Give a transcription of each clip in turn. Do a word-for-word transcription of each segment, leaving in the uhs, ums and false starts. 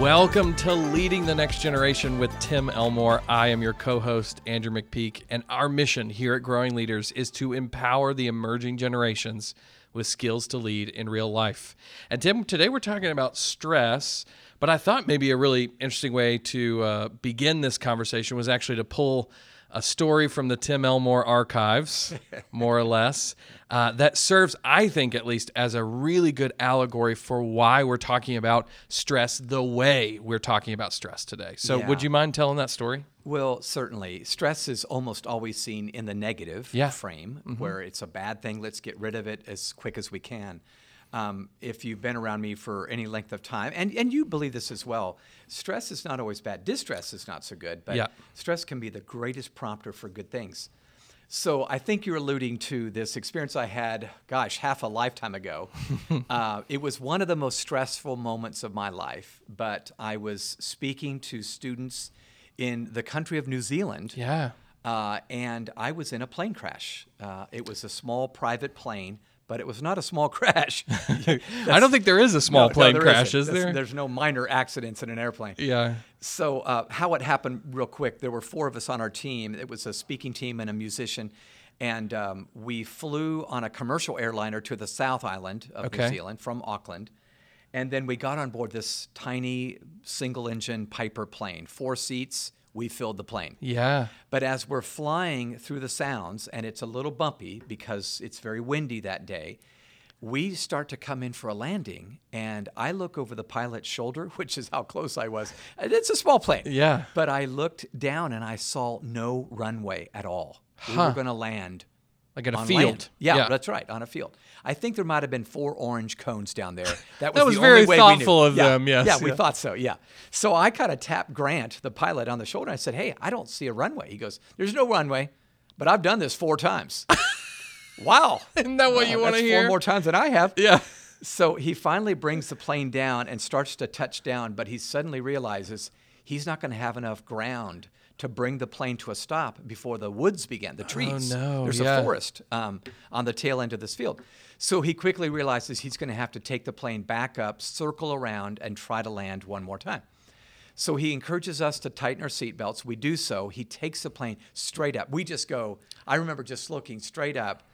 Welcome to Leading the Next Generation with Tim Elmore. I am your co-host, Andrew McPeak, and our mission here at Growing Leaders is to empower the emerging generations with skills to lead in real life. And Tim, today we're talking about stress, but I thought maybe a really interesting way to uh, begin this conversation was actually to pull a story from the Tim Elmore archives, more or less, uh, that serves, I think at least, as a really good allegory for why we're talking about stress the way we're talking about stress today. So yeah. Would you mind telling that story? Well, certainly. Stress is almost always seen in the negative yeah. frame, mm-hmm. where it's a bad thing, let's get rid of it as quick as we can. Um, if you've been around me for any length of time, and, and you believe this as well, stress is not always bad. Distress is not so good, but yeah. stress can be the greatest prompter for good things. So I think you're alluding to this experience I had, gosh, half a lifetime ago. uh, it was one of the most stressful moments of my life, but I was speaking to students in the country of New Zealand, yeah. uh, and I was in a plane crash. Uh, it was a small private plane. But it was not a small crash. I don't think there is a small no, plane no, there crash, isn't. is That's, there? There's no minor accidents in an airplane. Yeah. So uh, how it happened real quick, there were four of us on our team. It was a speaking team and a musician. And um, we flew on a commercial airliner to the South Island of okay. New Zealand from Auckland. And then we got on board this tiny single-engine Piper plane, four seats. We filled the plane. Yeah. But as we're flying through the sounds, and it's a little bumpy because it's very windy that day, we start to come in for a landing, and I look over the pilot's shoulder, which is how close I was. It's a small plane. Yeah. But I looked down, and I saw no runway at all. Huh. We were going to land. Like at a field. Yeah, yeah, that's right, on a field. I think there might have been four orange cones down there. That was, that was the very only way thoughtful we knew. of yeah. them, yes. Yeah, yeah, we thought so, yeah. So I kind of tapped Grant, the pilot, on the shoulder. I said, hey, I don't see a runway. He goes, there's no runway, but I've done this four times. Wow. Isn't that what wow, you want to hear? Four more times than I have. Yeah. So he finally brings the plane down and starts to touch down, but he suddenly realizes he's not going to have enough ground to bring the plane to a stop before the woods began, the trees. Oh, no. There's yeah. a forest um, on the tail end of this field. So he quickly realizes he's going to have to take the plane back up, circle around, and try to land one more time. So he encourages us to tighten our seatbelts. We do so. He takes the plane straight up. We just go, I remember just looking straight up.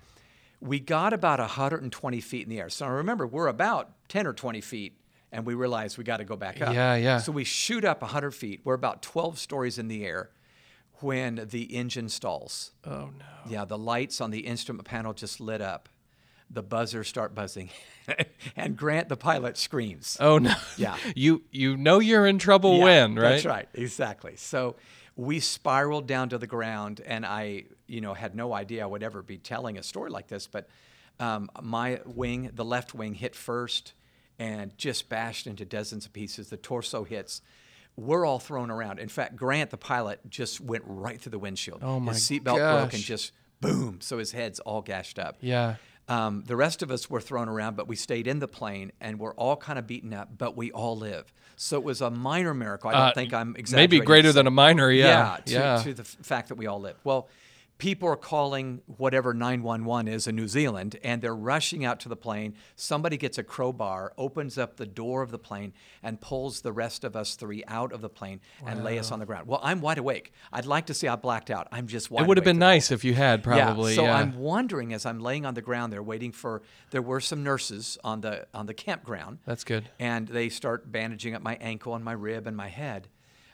We got about one hundred twenty feet in the air. So remember, we're about ten or twenty feet. And we realized we got to go back up. Yeah, yeah. So we shoot up one hundred feet. We're about twelve stories in the air when the engine stalls. Oh, no. Yeah, the lights on the instrument panel just lit up. The buzzers start buzzing. And Grant, the pilot, screams. Oh, no. Yeah. You you know you're in trouble yeah, when, right? That's right. Exactly. So we spiraled down to the ground. And I, you know, had no idea I would ever be telling a story like this. But um, my wing, the left wing, hit first. And just bashed into dozens of pieces. The torso hits. We're all thrown around. In fact, Grant, the pilot, just went right through the windshield. Oh, my gosh. His seatbelt broke and just boom. So his head's all gashed up. Yeah. Um, the rest of us were thrown around, but we stayed in the plane, and we're all kind of beaten up, but we all live. So it was a minor miracle. I don't uh, think I'm exaggerating. Maybe greater than a minor, yeah. Yeah, to, yeah. to the f- fact that we all live. Well, people are calling whatever nine one one is in New Zealand, and they're rushing out to the plane. Somebody gets a crowbar, opens up the door of the plane, and pulls the rest of us three out of the plane wow. and lay us on the ground. Well, I'm wide awake. I'd like to say I blacked out. I'm just wide awake. It would awake have been nice if you had, probably. Yeah, so yeah. I'm wondering as I'm laying on the ground there waiting for – there were some nurses on the on the campground. That's good. And they start bandaging up my ankle and my rib and my head.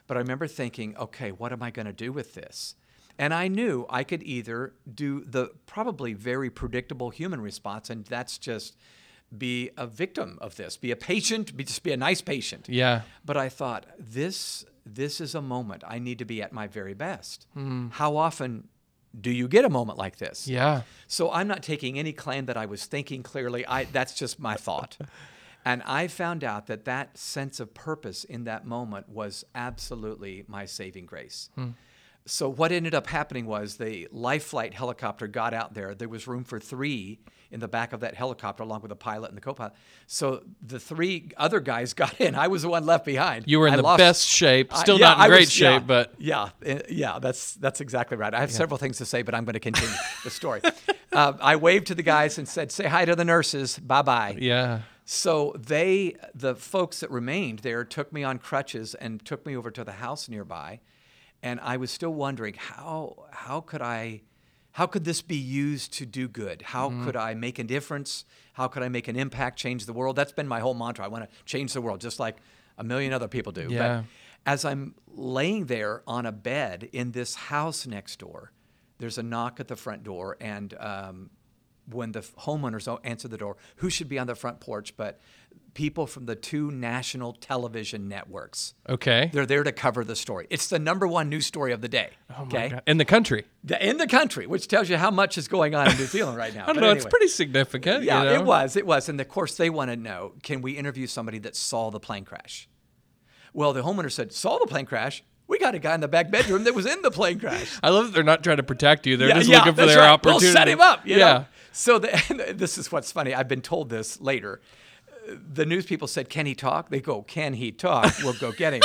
But I remember thinking, okay, what am I going to do with this? And I knew I could either do the probably very predictable human response, and that's just be a victim of this, be a patient, be, just be a nice patient. Yeah. But I thought, this this is a moment I need to be at my very best. Mm. How often do you get a moment like this? Yeah. So I'm not taking any claim that I was thinking clearly. I that's just my thought. And I found out that that sense of purpose in that moment was absolutely my saving grace. Mm. So what ended up happening was the life flight helicopter got out there. There was room for three in the back of that helicopter along with the pilot and the co-pilot. So the three other guys got in. I was the one left behind. You were in I the lost. best shape. Still I, yeah, not in I great was, shape, yeah, but... Yeah, yeah, that's that's exactly right. I have yeah. several things to say, but I'm going to continue the story. Uh, I waved to the guys and said, say hi to the nurses. Bye-bye. Yeah. So they, the folks that remained there, took me on crutches and took me over to the house nearby, and I was still wondering how how could I, how could this be used to do good? How mm-hmm. could I make a difference? How could I make an impact, change the world? That's been my whole mantra. I want to change the world, just like a million other people do. Yeah. But as I'm laying there on a bed in this house next door, there's a knock at the front door, and um, when the homeowners answered the door, who should be on the front porch but people from the two national television networks. Okay. They're there to cover the story. It's the number one news story of the day. Oh, okay? My God. In the country. The, in the country, which tells you how much is going on in New Zealand right now. I don't but know. Anyway. It's pretty significant. Yeah, you know? it was. It was. And, of course, they want to know, can we interview somebody that saw the plane crash? Well, the homeowner said, saw the plane crash? We got a guy in the back bedroom that was in the plane crash. I love that they're not trying to protect you. They're yeah, just yeah, looking for their right. opportunity. They'll set him up. You yeah. know? So the, this is what's funny. I've been told this later. The news people said, can he talk? They go, can he talk? We'll go get him.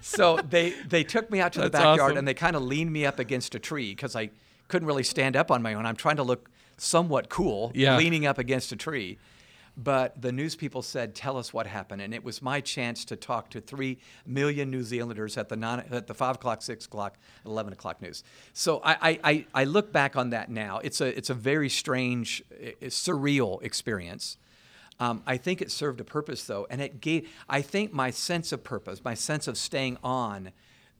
So they, they took me out to That's the backyard, awesome. And they kind of leaned me up against a tree because I couldn't really stand up on my own. I'm trying to look somewhat cool, yeah. leaning up against a tree. But the news people said, tell us what happened. And it was my chance to talk to three million New Zealanders at the non, at the five o'clock, six o'clock, eleven o'clock news. So I, I, I look back on that now. It's a, it's a very strange, surreal experience. Um, I think it served a purpose, though. And it gave, I think my sense of purpose, my sense of staying on,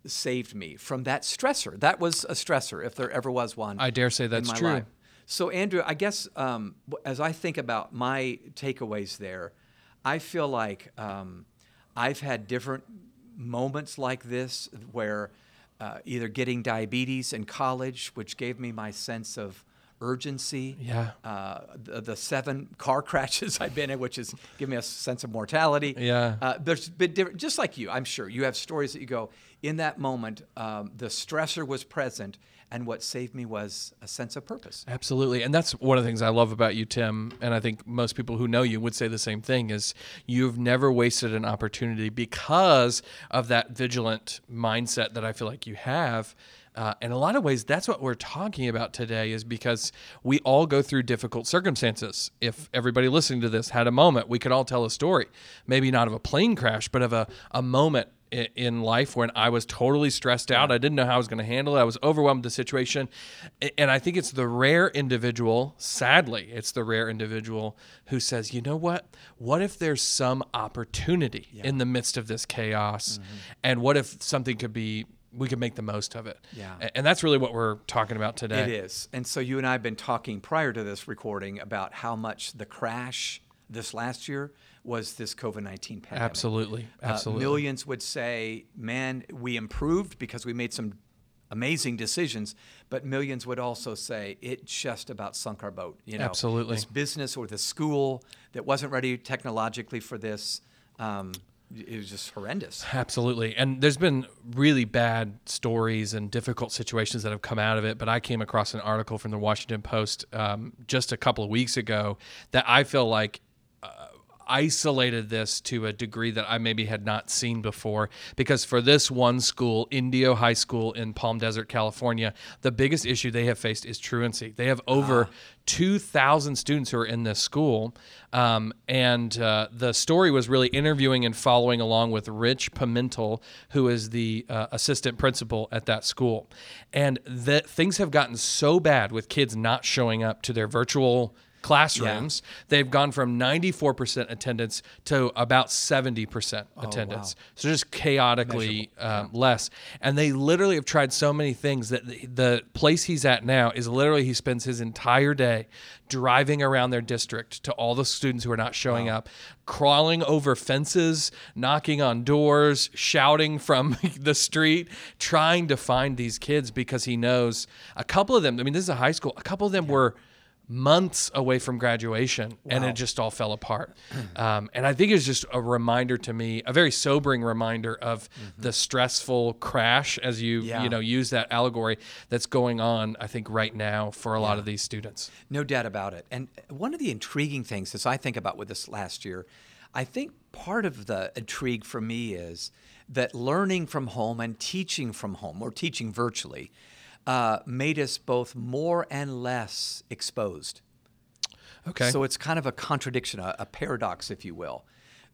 saved me from that stressor. That was a stressor, if there ever was one. I dare say that's in my true. Life. So, Andrew, I guess um, as I think about my takeaways there, I feel like um, I've had different moments like this where uh, either getting diabetes in college, which gave me my sense of urgency, yeah. uh, the, the seven car crashes I've been in, which has given me a sense of mortality. Yeah. Uh, there's been different, just like you, I'm sure, you have stories that you go, in that moment, um, the stressor was present, and what saved me was a sense of purpose. Absolutely. And that's one of the things I love about you, Tim, and I think most people who know you would say the same thing, is you've never wasted an opportunity because of that vigilant mindset that I feel like you have. Uh, in a lot of ways, that's what we're talking about today, is because we all go through difficult circumstances. If everybody listening to this had a moment, we could all tell a story, maybe not of a plane crash, but of a, a moment in life when I was totally stressed out. I didn't know how I was going to handle it. I was overwhelmed with the situation. And I think it's the rare individual, sadly, it's the rare individual who says, you know what? What if there's some opportunity yeah. in the midst of this chaos? Mm-hmm. And what if something could be, we could make the most of it? Yeah. And that's really what we're talking about today. It is. And so you and I have been talking prior to this recording about how much the crash this last year was this COVID nineteen pandemic. Absolutely. Absolutely. Uh, millions would say, man, we improved because we made some amazing decisions, but millions would also say it just about sunk our boat. You know, absolutely. This business or the school that wasn't ready technologically for this, um, it was just horrendous. Absolutely. And there's been really bad stories and difficult situations that have come out of it. But I came across an article from the Washington Post um, just a couple of weeks ago that I feel like uh, isolated this to a degree that I maybe had not seen before. Because for this one school, Indio High School in Palm Desert, California, the biggest issue they have faced is truancy. They have over ah. two thousand students who are in this school. Um, and uh, the story was really interviewing and following along with Rich Pimentel, who is the uh, assistant principal at that school. And the, things have gotten so bad with kids not showing up to their virtual classrooms, yeah. they've gone from ninety-four percent attendance to about seventy percent attendance. Oh, wow. So just chaotically um, yeah. less. And they literally have tried so many things that the, the place he's at now is literally he spends his entire day driving around their district to all the students who are not showing wow. up, crawling over fences, knocking on doors, shouting from the street, trying to find these kids, because he knows a couple of them, I mean, this is a high school, a couple of them yeah. were months away from graduation, wow. and it just all fell apart. Um, and I think it's just a reminder to me, a very sobering reminder of mm-hmm. the stressful crash, as you yeah. you know use that allegory, that's going on, I think, right now for a yeah. lot of these students. No doubt about it. And one of the intriguing things, as I think about with this last year, I think part of the intrigue for me is that learning from home and teaching from home, or teaching virtually, Uh, made us both more and less exposed. Okay. So it's kind of a contradiction, a, a paradox, if you will.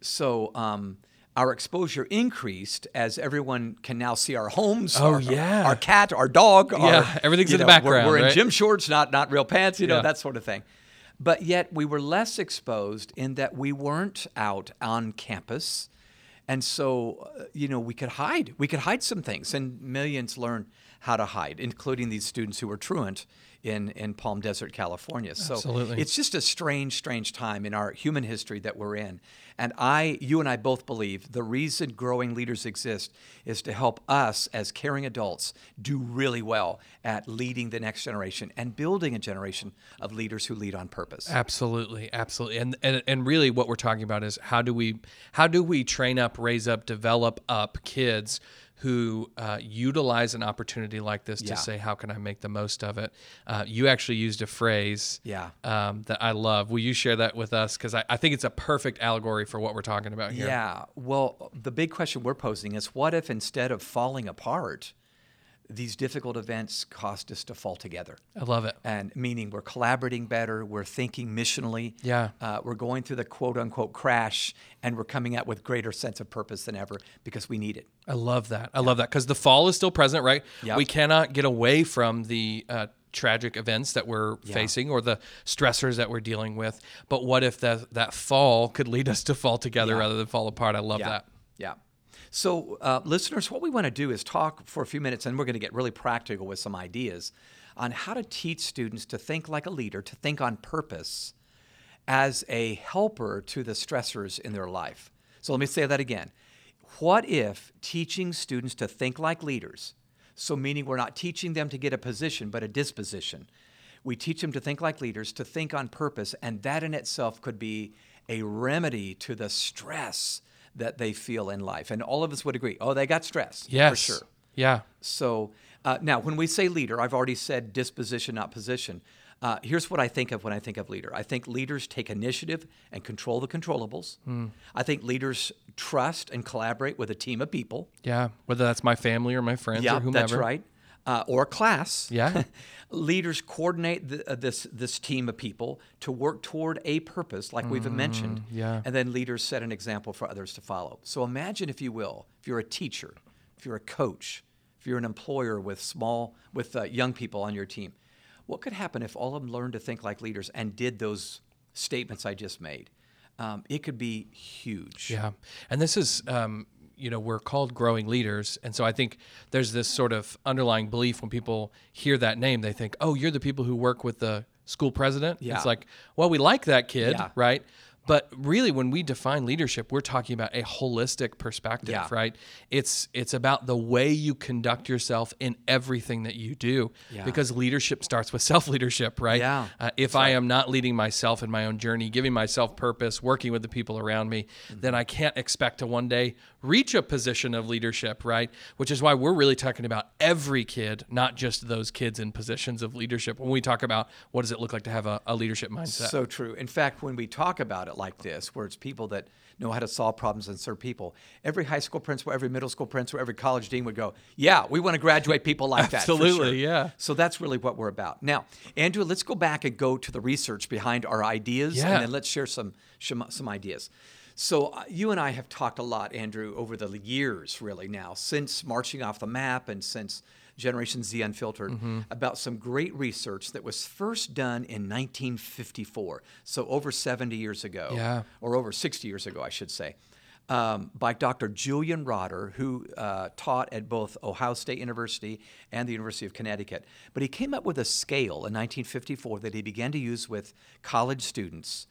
So um, our exposure increased as everyone can now see our homes, oh, our, yeah. our cat, our dog. Yeah, our, everything's in know, the background. We're, we're in right? gym shorts, not not real pants, you know, yeah. that sort of thing. But yet we were less exposed in that we weren't out on campus. And so, you know, we could hide. We could hide some things. And millions learn how to hide, including these students who were truant in, in Palm Desert, California. So Absolutely. It's just a strange, strange time in our human history that we're in. And I, you and I both believe the reason Growing Leaders exist is to help us as caring adults do really well at leading the next generation and building a generation of leaders who lead on purpose. Absolutely. Absolutely. And, and, and really what we're talking about is how do we, how do we train up, raise up, develop up kids who uh, utilize an opportunity like this yeah. to say, how can I make the most of it? Uh, you actually used a phrase yeah. um, that I love. Will you share that with us? Because I, I think it's a perfect allegory for what we're talking about here. Yeah. Well, the big question we're posing is, what if instead of falling apart, these difficult events caused us to fall together? I love it. And meaning we're collaborating better, we're thinking missionally, yeah. uh, we're going through the quote-unquote crash, and we're coming out with greater sense of purpose than ever because we need it. I love that. I yeah. love that, because the fall is still present, right? Yep. We cannot get away from the uh, tragic events that we're yeah. facing or the stressors that we're dealing with. But what if that, that fall could lead us to fall together yeah. rather than fall apart? I love yeah. that. Yeah. So, uh, listeners, what we want to do is talk for a few minutes, and we're going to get really practical with some ideas on how to teach students to think like a leader, to think on purpose as a helper to the stressors in their life. So let me say that again. What if teaching students to think like leaders, so meaning we're not teaching them to get a position but a disposition, we teach them to think like leaders, to think on purpose, and that in itself could be a remedy to the stress that they feel in life. And all of us would agree, oh, they got stressed. Yes. For sure. Yeah. So uh, now when we say leader, I've already said disposition, not position. Uh, here's what I think of when I think of leader. I think leaders take initiative and control the controllables. Mm. I think leaders trust and collaborate with a team of people. Yeah, whether that's my family or my friends yeah, or whomever. Yeah, that's right. Uh, or class. Yeah. Leaders coordinate the, uh, this this team of people to work toward a purpose, like mm, we've mentioned. Yeah. And then leaders set an example for others to follow. So imagine, if you will, if you're a teacher, if you're a coach, if you're an employer with small with uh, young people on your team, what could happen if all of them learned to think like leaders and did those statements I just made? Um, it could be huge. Yeah. And this is. Um, You know, we're called Growing Leaders, and so I think there's this sort of underlying belief when people hear that name, they think, oh, you're the people who work with the school president? Yeah. It's like, well, we like that kid, yeah. right? But really, when we define leadership, we're talking about a holistic perspective, yeah. right? It's it's about the way you conduct yourself in everything that you do, yeah. because leadership starts with self-leadership, right? Yeah. Uh, if right. I am not leading myself in my own journey, giving myself purpose, working with the people around me, mm-hmm. then I can't expect to one day reach a position of leadership, right? Which is why we're really talking about every kid, not just those kids in positions of leadership. When we talk about what does it look like to have a, a leadership mindset? So true. In fact, when we talk about it, like this, where it's people that know how to solve problems and serve people. Every high school principal, every middle school principal, every college dean would go, yeah, we want to graduate people like that. Absolutely, sure. yeah. So that's really what we're about. Now, Andrew, let's go back and go to the research behind our ideas, yeah. and then let's share some, some, some ideas. So uh, you and I have talked a lot, Andrew, over the years, really now, since Marching Off the Map and since Generation Z Unfiltered, mm-hmm. about some great research that was first done in nineteen fifty-four, so over seventy years ago, yeah. or over sixty years ago, I should say, um, by Doctor Julian Rotter, who uh, taught at both Ohio State University and the University of Connecticut. But he came up with a scale in nineteen fifty-four that he began to use with college students.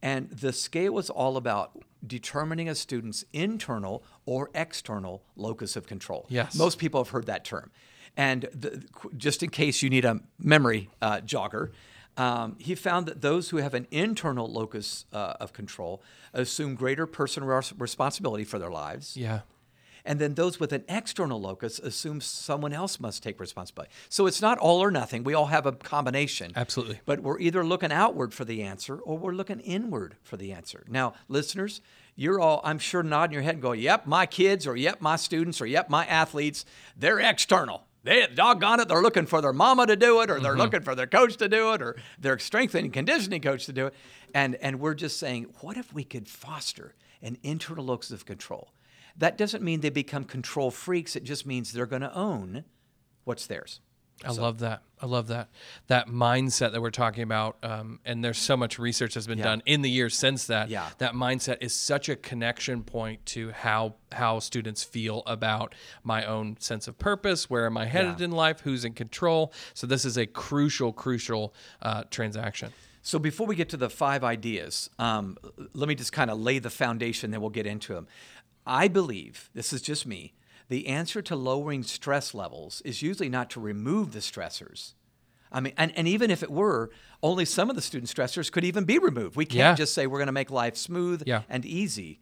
And the scale was all about determining a student's internal or external locus of control. Yes. Most people have heard that term. And the, just in case you need a memory uh, jogger, um, he found that those who have an internal locus uh, of control assume greater personal res- responsibility for their lives. Yeah. And then those with an external locus assume someone else must take responsibility. So it's not all or nothing. We all have a combination. Absolutely. But we're either looking outward for the answer or we're looking inward for the answer. Now, listeners, you're all, I'm sure, nodding your head and going, yep, my kids, or yep, my students, or yep, my athletes, they're external. They, doggone it, they're looking for their mama to do it, or they're mm-hmm. looking for their coach to do it, or their strength and conditioning coach to do it. And and we're just saying, what if we could foster an internal locus of control? That doesn't mean they become control freaks. It just means they're going to own what's theirs. I so. love that. I love that. That mindset that we're talking about, um, and there's so much research that's been yeah. done in the years since that. Yeah. That mindset is such a connection point to how how students feel about my own sense of purpose, where am I headed yeah. in life, who's in control. So this is a crucial, crucial uh, transaction. So before we get to the five ideas, um, let me just kind of lay the foundation, then we'll get into them. I believe, this is just me, the answer to lowering stress levels is usually not to remove the stressors. I mean, and, and even if it were, only some of the student stressors could even be removed. We can't yeah. just say we're going to make life smooth yeah. and easy.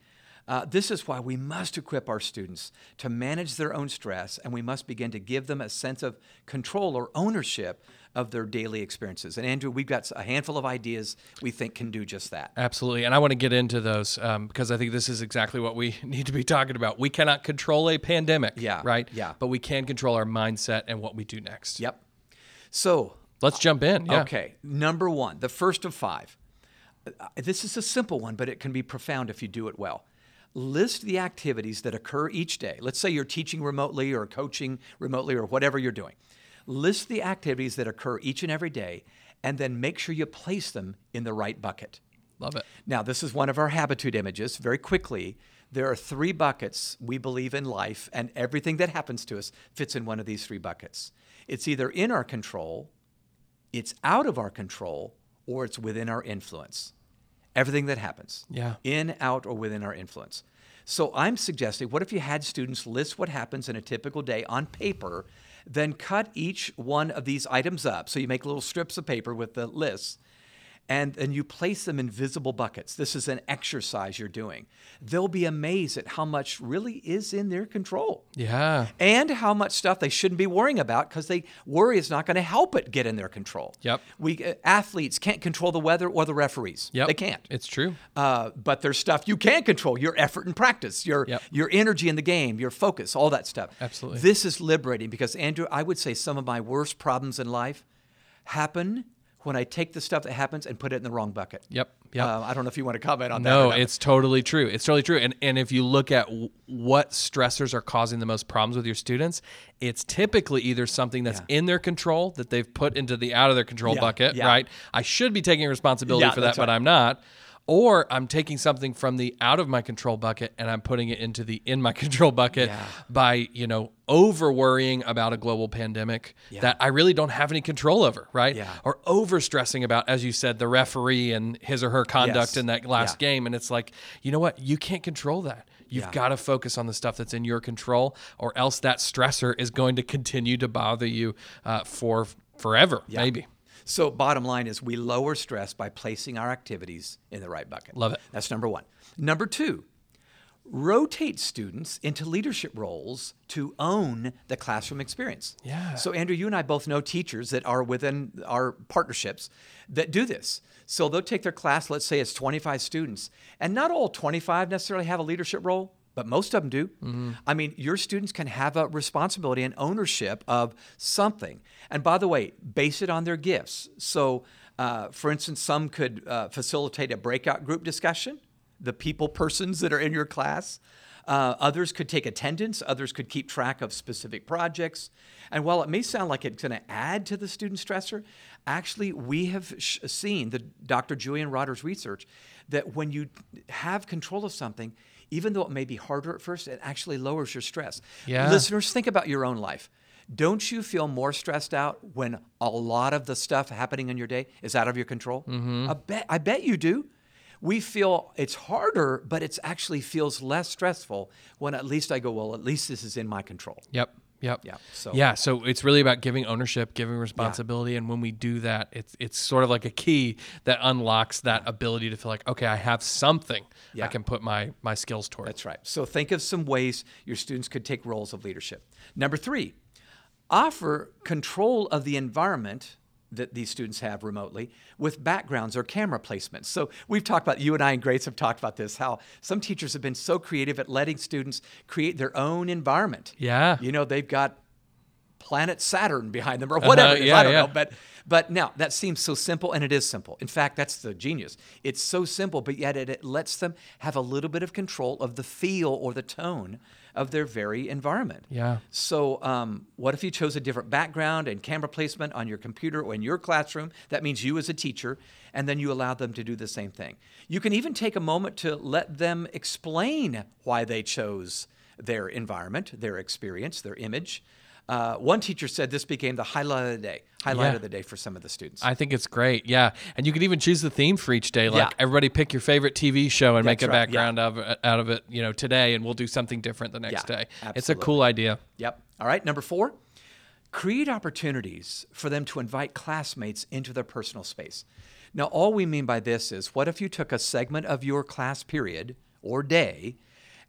Uh, this is why we must equip our students to manage their own stress, and we must begin to give them a sense of control or ownership of their daily experiences. And Andrew, we've got a handful of ideas we think can do just that. Absolutely. And I want to get into those um, because I think this is exactly what we need to be talking about. We cannot control a pandemic, yeah, right? Yeah. But we can control our mindset and what we do next. Yep. So let's jump in. Yeah. Okay. Number one, the first of five. This is a simple one, but it can be profound if you do it well. List the activities that occur each day. Let's say you're teaching remotely or coaching remotely or whatever you're doing. List the activities that occur each and every day, and then make sure you place them in the right bucket. Love it. Now, this is one of our habitude images. Very quickly, there are three buckets we believe in life, and everything that happens to us fits in one of these three buckets. It's either in our control, it's out of our control, or it's within our influence. Everything that happens, yeah, in, out, or within our influence. So I'm suggesting, what if you had students list what happens in a typical day on paper, then cut each one of these items up. So you make little strips of paper with the lists, and then you place them in visible buckets. This is an exercise you're doing. They'll be amazed at how much really is in their control. Yeah. And how much stuff they shouldn't be worrying about, because they worry is not going to help it get in their control. Yep. We uh, athletes can't control the weather or the referees. Yep. They can't. It's true. Uh, but there's stuff you can control, your effort and practice, your, yep. your energy in the game, your focus, all that stuff. Absolutely. This is liberating because, Andrew, I would say some of my worst problems in life happen when I take the stuff that happens and put it in the wrong bucket. Yep. Yep. Uh, I don't know if you want to comment on that. No, it's totally true. It's totally true. And and if you look at w- what stressors are causing the most problems with your students, it's typically either something that's yeah. in their control that they've put into the out of their control yeah. bucket, yeah. right? I should be taking responsibility yeah, for that, right. but I'm not. Or I'm taking something from the out of my control bucket and I'm putting it into the in my control bucket yeah. by, you know, over worrying about a global pandemic yeah. that I really don't have any control over, right? Yeah. Or over stressing about, as you said, the referee and his or her conduct yes. in that last yeah. game. And it's like, you know what? You can't control that. You've yeah. got to focus on the stuff that's in your control, or else that stressor is going to continue to bother you uh, for forever, yeah. maybe. So bottom line is we lower stress by placing our activities in the right bucket. Love it. That's number one. Number two, rotate students into leadership roles to own the classroom experience. Yeah. So Andrew, you and I both know teachers that are within our partnerships that do this. So they'll take their class, let's say it's twenty-five students, and not all twenty-five necessarily have a leadership role, but most of them do. Mm-hmm. I mean, your students can have a responsibility and ownership of something. And by the way, base it on their gifts. So, uh, for instance, some could uh, facilitate a breakout group discussion, the people persons that are in your class. Uh, others could take attendance. Others could keep track of specific projects. And while it may sound like it's going to add to the student stressor, actually we have sh- seen, the Doctor Julian Rotter's research, that when you have control of something, even though it may be harder at first, it actually lowers your stress. Yeah. Listeners, think about your own life. Don't you feel more stressed out when a lot of the stuff happening in your day is out of your control? Mm-hmm. I bet, I bet you do. We feel it's harder, but it actually feels less stressful when at least I go, well, at least this is in my control. Yep. Yep. Yeah. So. yeah. So it's really about giving ownership, giving responsibility. Yeah. And when we do that, it's it's sort of like a key that unlocks that ability to feel like, okay, I have something yeah. I can put my, my skills toward. That's right. So think of some ways your students could take roles of leadership. Number three, offer control of the environment that these students have remotely with backgrounds or camera placements. So we've talked about, you and I and Grace have talked about this, how some teachers have been so creative at letting students create their own environment. Yeah. You know, they've got planet Saturn behind them or whatever uh-huh, yeah, it is. I don't yeah. know. But but now that seems so simple, and it is simple. In fact, that's the genius. It's so simple, but yet it, it lets them have a little bit of control of the feel or the tone of their very environment. Yeah. So um, what if you chose a different background and camera placement on your computer or in your classroom? That means you as a teacher, and then you allow them to do the same thing. You can even take a moment to let them explain why they chose their environment, their experience, their image. Uh, one teacher said this became the highlight of the day, highlight yeah. of the day for some of the students. I think it's great. Yeah. And you could even choose the theme for each day. Like yeah. everybody pick your favorite T V show and That's make a right. background yeah. of, out of it, you know, today, and we'll do something different the next yeah, day. Absolutely. It's a cool idea. Yep. All right. Number four, create opportunities for them to invite classmates into their personal space. Now, all we mean by this is, what if you took a segment of your class period or day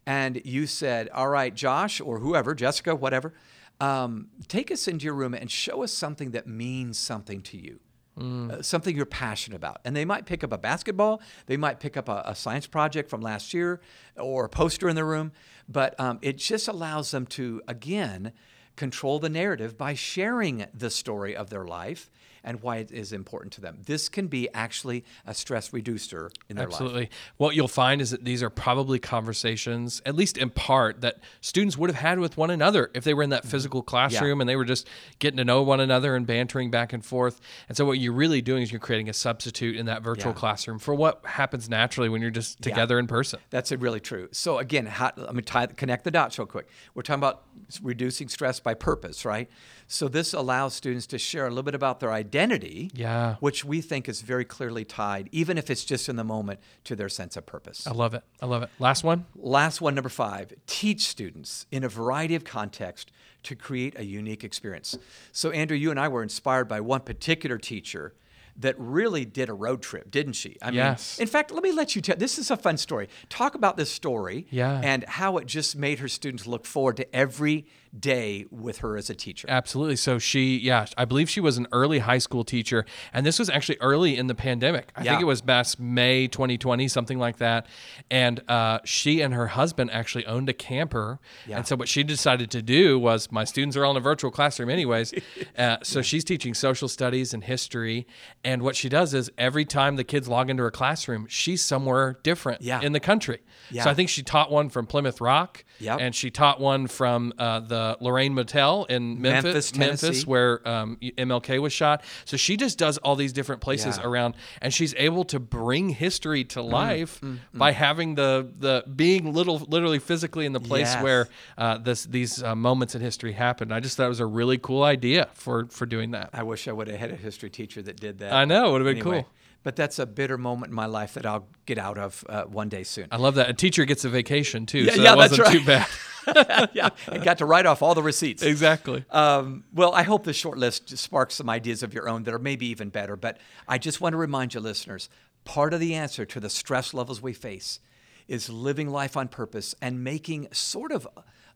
and you said, all right, Josh or whoever, Jessica, whatever, Um, take us into your room and show us something that means something to you, mm. uh, something you're passionate about. And they might pick up a basketball. They might pick up a, a science project from last year or a poster in the room. But um, it just allows them to, again, control the narrative by sharing the story of their life and why it is important to them. This can be actually a stress reducer in their Absolutely. life. Absolutely. What you'll find is that these are probably conversations, at least in part, that students would have had with one another if they were in that physical classroom yeah. and they were just getting to know one another and bantering back and forth. And so what you're really doing is you're creating a substitute in that virtual yeah. classroom for what happens naturally when you're just together yeah. in person. That's really true. So again, how, let me tie, connect the dots real quick. We're talking about reducing stress by purpose, right? So this allows students to share a little bit about their identity, yeah. which we think is very clearly tied, even if it's just in the moment, to their sense of purpose. I love it. I love it. Last one? Last one, number five. Teach students in a variety of contexts to create a unique experience. So Andrew, you and I were inspired by one particular teacher that really did a road trip, didn't she? I yes. mean, in fact, let me let you tell, this is a fun story. Talk about this story yeah. and how it just made her students look forward to every day with her as a teacher. Absolutely. So she, yeah, I believe she was an early high school teacher, and this was actually early in the pandemic. I yeah. think it was past May twenty twenty, something like that. And uh, she and her husband actually owned a camper. Yeah. And so what she decided to do was, my students are all in a virtual classroom anyways. Uh, so yeah. she's teaching social studies and history. And what she does is every time the kids log into her classroom, she's somewhere different yeah. in the country. Yeah. So I think she taught one from Plymouth Rock, yep. and she taught one from uh, the Lorraine Motel in Memphis, Memphis, Memphis where um, M L K was shot. So she just does all these different places yeah. around, and she's able to bring history to life mm, mm, by mm. having the the being little literally physically in the place yes. where uh, this these uh, moments in history happened. I just thought it was a really cool idea for for doing that. I wish I would have had a history teacher that did that. I know, it would have been anyway, cool. But that's a bitter moment in my life that I'll get out of uh, one day soon. I love that. A teacher gets a vacation too, yeah, so yeah, that wasn't that's right. too bad. yeah, and got to write off all the receipts. Exactly. Um, well, I hope this short list sparks some ideas of your own that are maybe even better. But I just want to remind you, listeners, part of the answer to the stress levels we face is living life on purpose and making sort of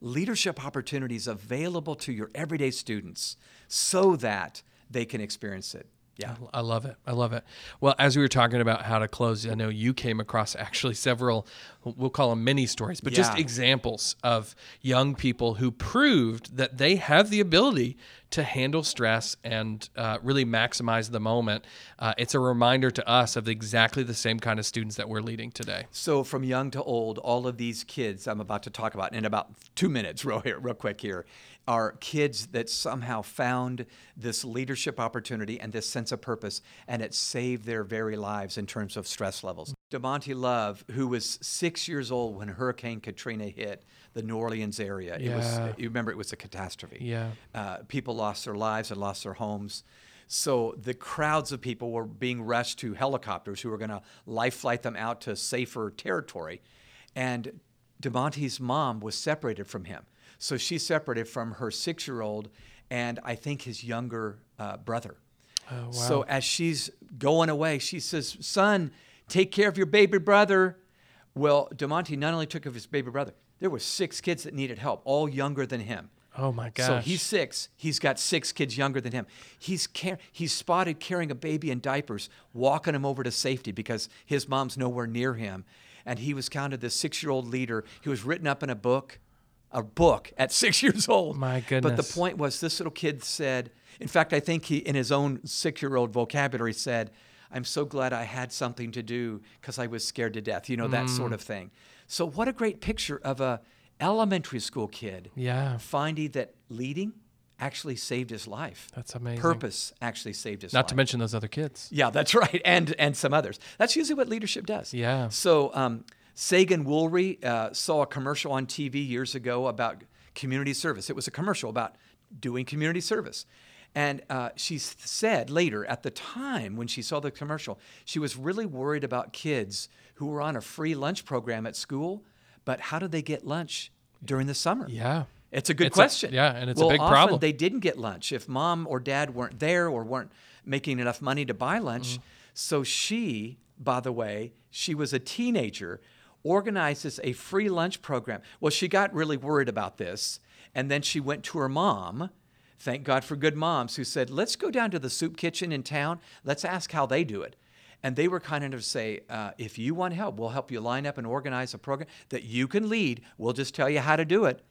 leadership opportunities available to your everyday students so that they can experience it. Yeah, I love it. I love it. Well, as we were talking about how to close, I know you came across actually several, we'll call them mini stories, but yeah. just examples of young people who proved that they have the ability to handle stress and uh, really maximize the moment. Uh, it's a reminder to us of exactly the same kind of students that we're leading today. So from young to old, all of these kids I'm about to talk about in about two minutes, real, here, real quick here, are kids that somehow found this leadership opportunity and this sense of purpose, and it saved their very lives in terms of stress levels. DeMonte Love, who was six years old when Hurricane Katrina hit the New Orleans area. Yeah. It was, you remember, it was a catastrophe. Yeah. Uh, people lost their lives and lost their homes. So the crowds of people were being rushed to helicopters who were going to life flight them out to safer territory. And DeMonte's mom was separated from him. So she separated from her six-year-old and I think his younger uh, brother. Oh, wow. So as she's going away, she says, "Son, take care of your baby brother." Well, DeMonte not only took care of his baby brother, there were six kids that needed help, all younger than him. Oh, my gosh. So he's six. He's got six kids younger than him. He's car- he's spotted carrying a baby in diapers, walking him over to safety because his mom's nowhere near him. And he was counted the six-year-old leader. He was written up in a book a book at six years old. My goodness. But the point was, this little kid said, in fact, I think he, in his own six-year-old vocabulary, said, I'm so glad I had something to do because I was scared to death, you know, that mm. sort of thing. So what a great picture of a elementary school kid yeah. finding that leading actually saved his life. That's amazing. Purpose actually saved his Not life. Not to mention those other kids. Yeah, that's right, and and some others. That's usually what leadership does. Yeah. So um, Sagan Woolery uh, saw a commercial on T V years ago about community service. It was a commercial about doing community service. And uh, she said later, at the time when she saw the commercial, she was really worried about kids who were on a free lunch program at school, but how do they get lunch during the summer? Yeah. It's a good it's question. A, yeah, and it's well, a big often problem. Often they didn't get lunch if mom or dad weren't there or weren't making enough money to buy lunch. Mm-hmm. So she, by the way, she was a teenager, organizes a free lunch program. Well, she got really worried about this, and then she went to her mom. Thank God for good moms who said, let's go down to the soup kitchen in town. Let's ask how they do it. And they were kind enough to say, uh, if you want help, we'll help you line up and organize a program that you can lead. We'll just tell you how to do it.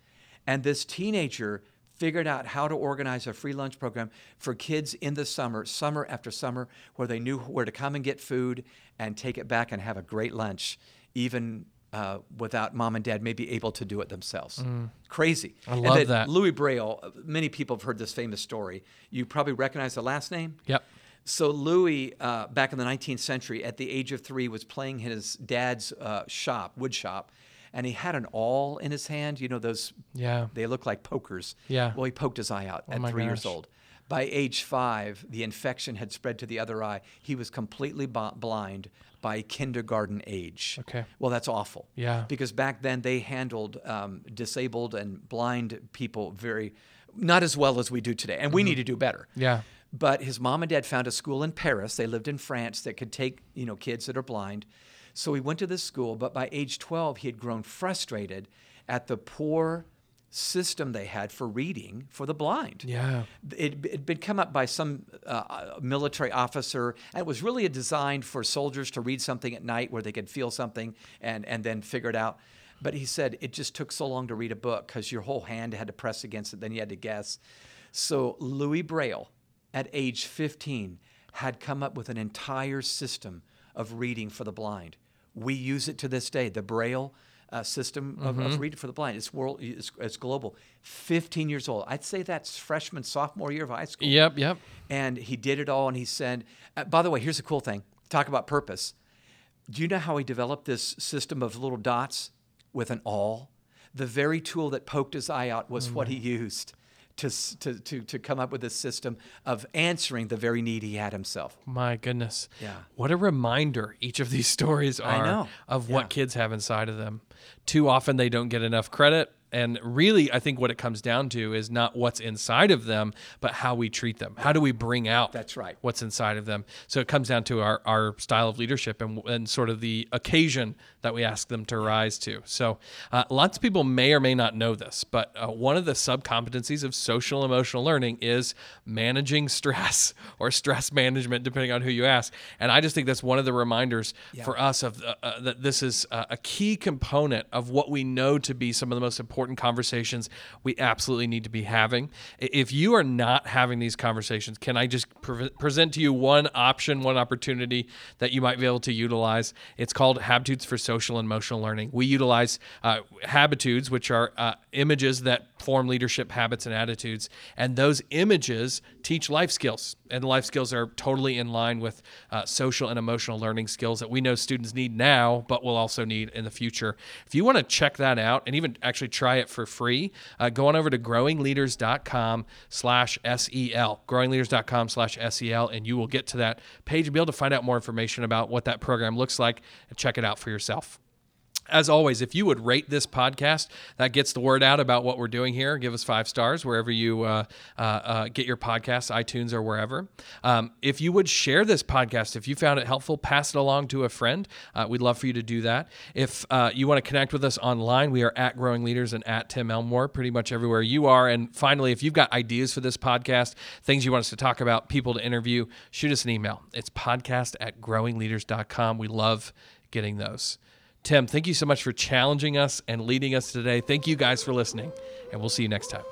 And this teenager figured out how to organize a free lunch program for kids in the summer, summer after summer, where they knew where to come and get food and take it back and have a great lunch, even uh, without mom and dad maybe able to do it themselves. Mm. Crazy. I love and then that. Louis Braille, many people have heard this famous story. You probably recognize the last name? Yep. So Louis, uh, back in the nineteenth century, at the age of three, was playing in his dad's uh, shop, wood shop, and he had an awl in his hand. You know, those, yeah. they look like pokers. Yeah. Well, he poked his eye out oh at three gosh. years old. By age five, the infection had spread to the other eye. He was completely b- blind by kindergarten age. Okay. Well, that's awful. Yeah. Because back then they handled um, disabled and blind people very, not as well as we do today. And we mm-hmm. need to do better. Yeah. But his mom and dad found a school in Paris. They lived in France that could take, you know, kids that are blind. So he went to this school, but by age twelve, he had grown frustrated at the poor system they had for reading for the blind. Yeah, it had been come up by some uh, military officer, and it was really designed for soldiers to read something at night where they could feel something and, and then figure it out. But he said it just took so long to read a book because your whole hand had to press against it, then you had to guess. So Louis Braille, at age fifteen, had come up with an entire system of reading for the blind. We use it to this day, the Braille uh, system of, mm-hmm. of reading for the blind. It's world, it's, it's global. fifteen years old. I'd say that's freshman, sophomore year of high school. Yep, yep. And he did it all, and he said, uh, by the way, here's a cool thing. Talk about purpose. Do you know how he developed this system of little dots with an awl? The very tool that poked his eye out was mm-hmm. what he used to, to to to come up with a system of answering the very need he had himself. My goodness. Yeah. What a reminder each of these stories are I know. of yeah. what kids have inside of them. Too often they don't get enough credit. And really, I think what it comes down to is not what's inside of them, but how we treat them. How do we bring out That's right. what's inside of them? So it comes down to our, our style of leadership and, and sort of the occasion that we ask them to rise to. So uh, lots of people may or may not know this, but uh, one of the subcompetencies of social emotional learning is managing stress or stress management, depending on who you ask. And I just think that's one of the reminders yeah. for us of uh, uh, that this is uh, a key component of what we know to be some of the most important important conversations we absolutely need to be having. If you are not having these conversations, can I just pre- present to you one option, one opportunity that you might be able to utilize? It's called Habitudes for Social and Emotional Learning. We utilize uh, Habitudes, which are uh, images that form leadership habits and attitudes, and those images teach life skills. And life skills are totally in line with uh, social and emotional learning skills that we know students need now, but will also need in the future. If you want to check that out and even actually try it for free, uh, go on over to growing leaders dot com slash S E L, growing leaders dot com slash S E L, and you will get to that page and be able to find out more information about what that program looks like and check it out for yourself. As always, if you would rate this podcast, that gets the word out about what we're doing here. Give us five stars wherever you uh, uh, uh, get your podcasts, iTunes or wherever. Um, if you would share this podcast, if you found it helpful, pass it along to a friend. Uh, we'd love for you to do that. If uh, you want to connect with us online, we are at Growing Leaders and at Tim Elmore, pretty much everywhere you are. And finally, if you've got ideas for this podcast, things you want us to talk about, people to interview, shoot us an email. It's podcast at growing leaders dot com. We love getting those. Tim, thank you so much for challenging us and leading us today. Thank you guys for listening, and we'll see you next time.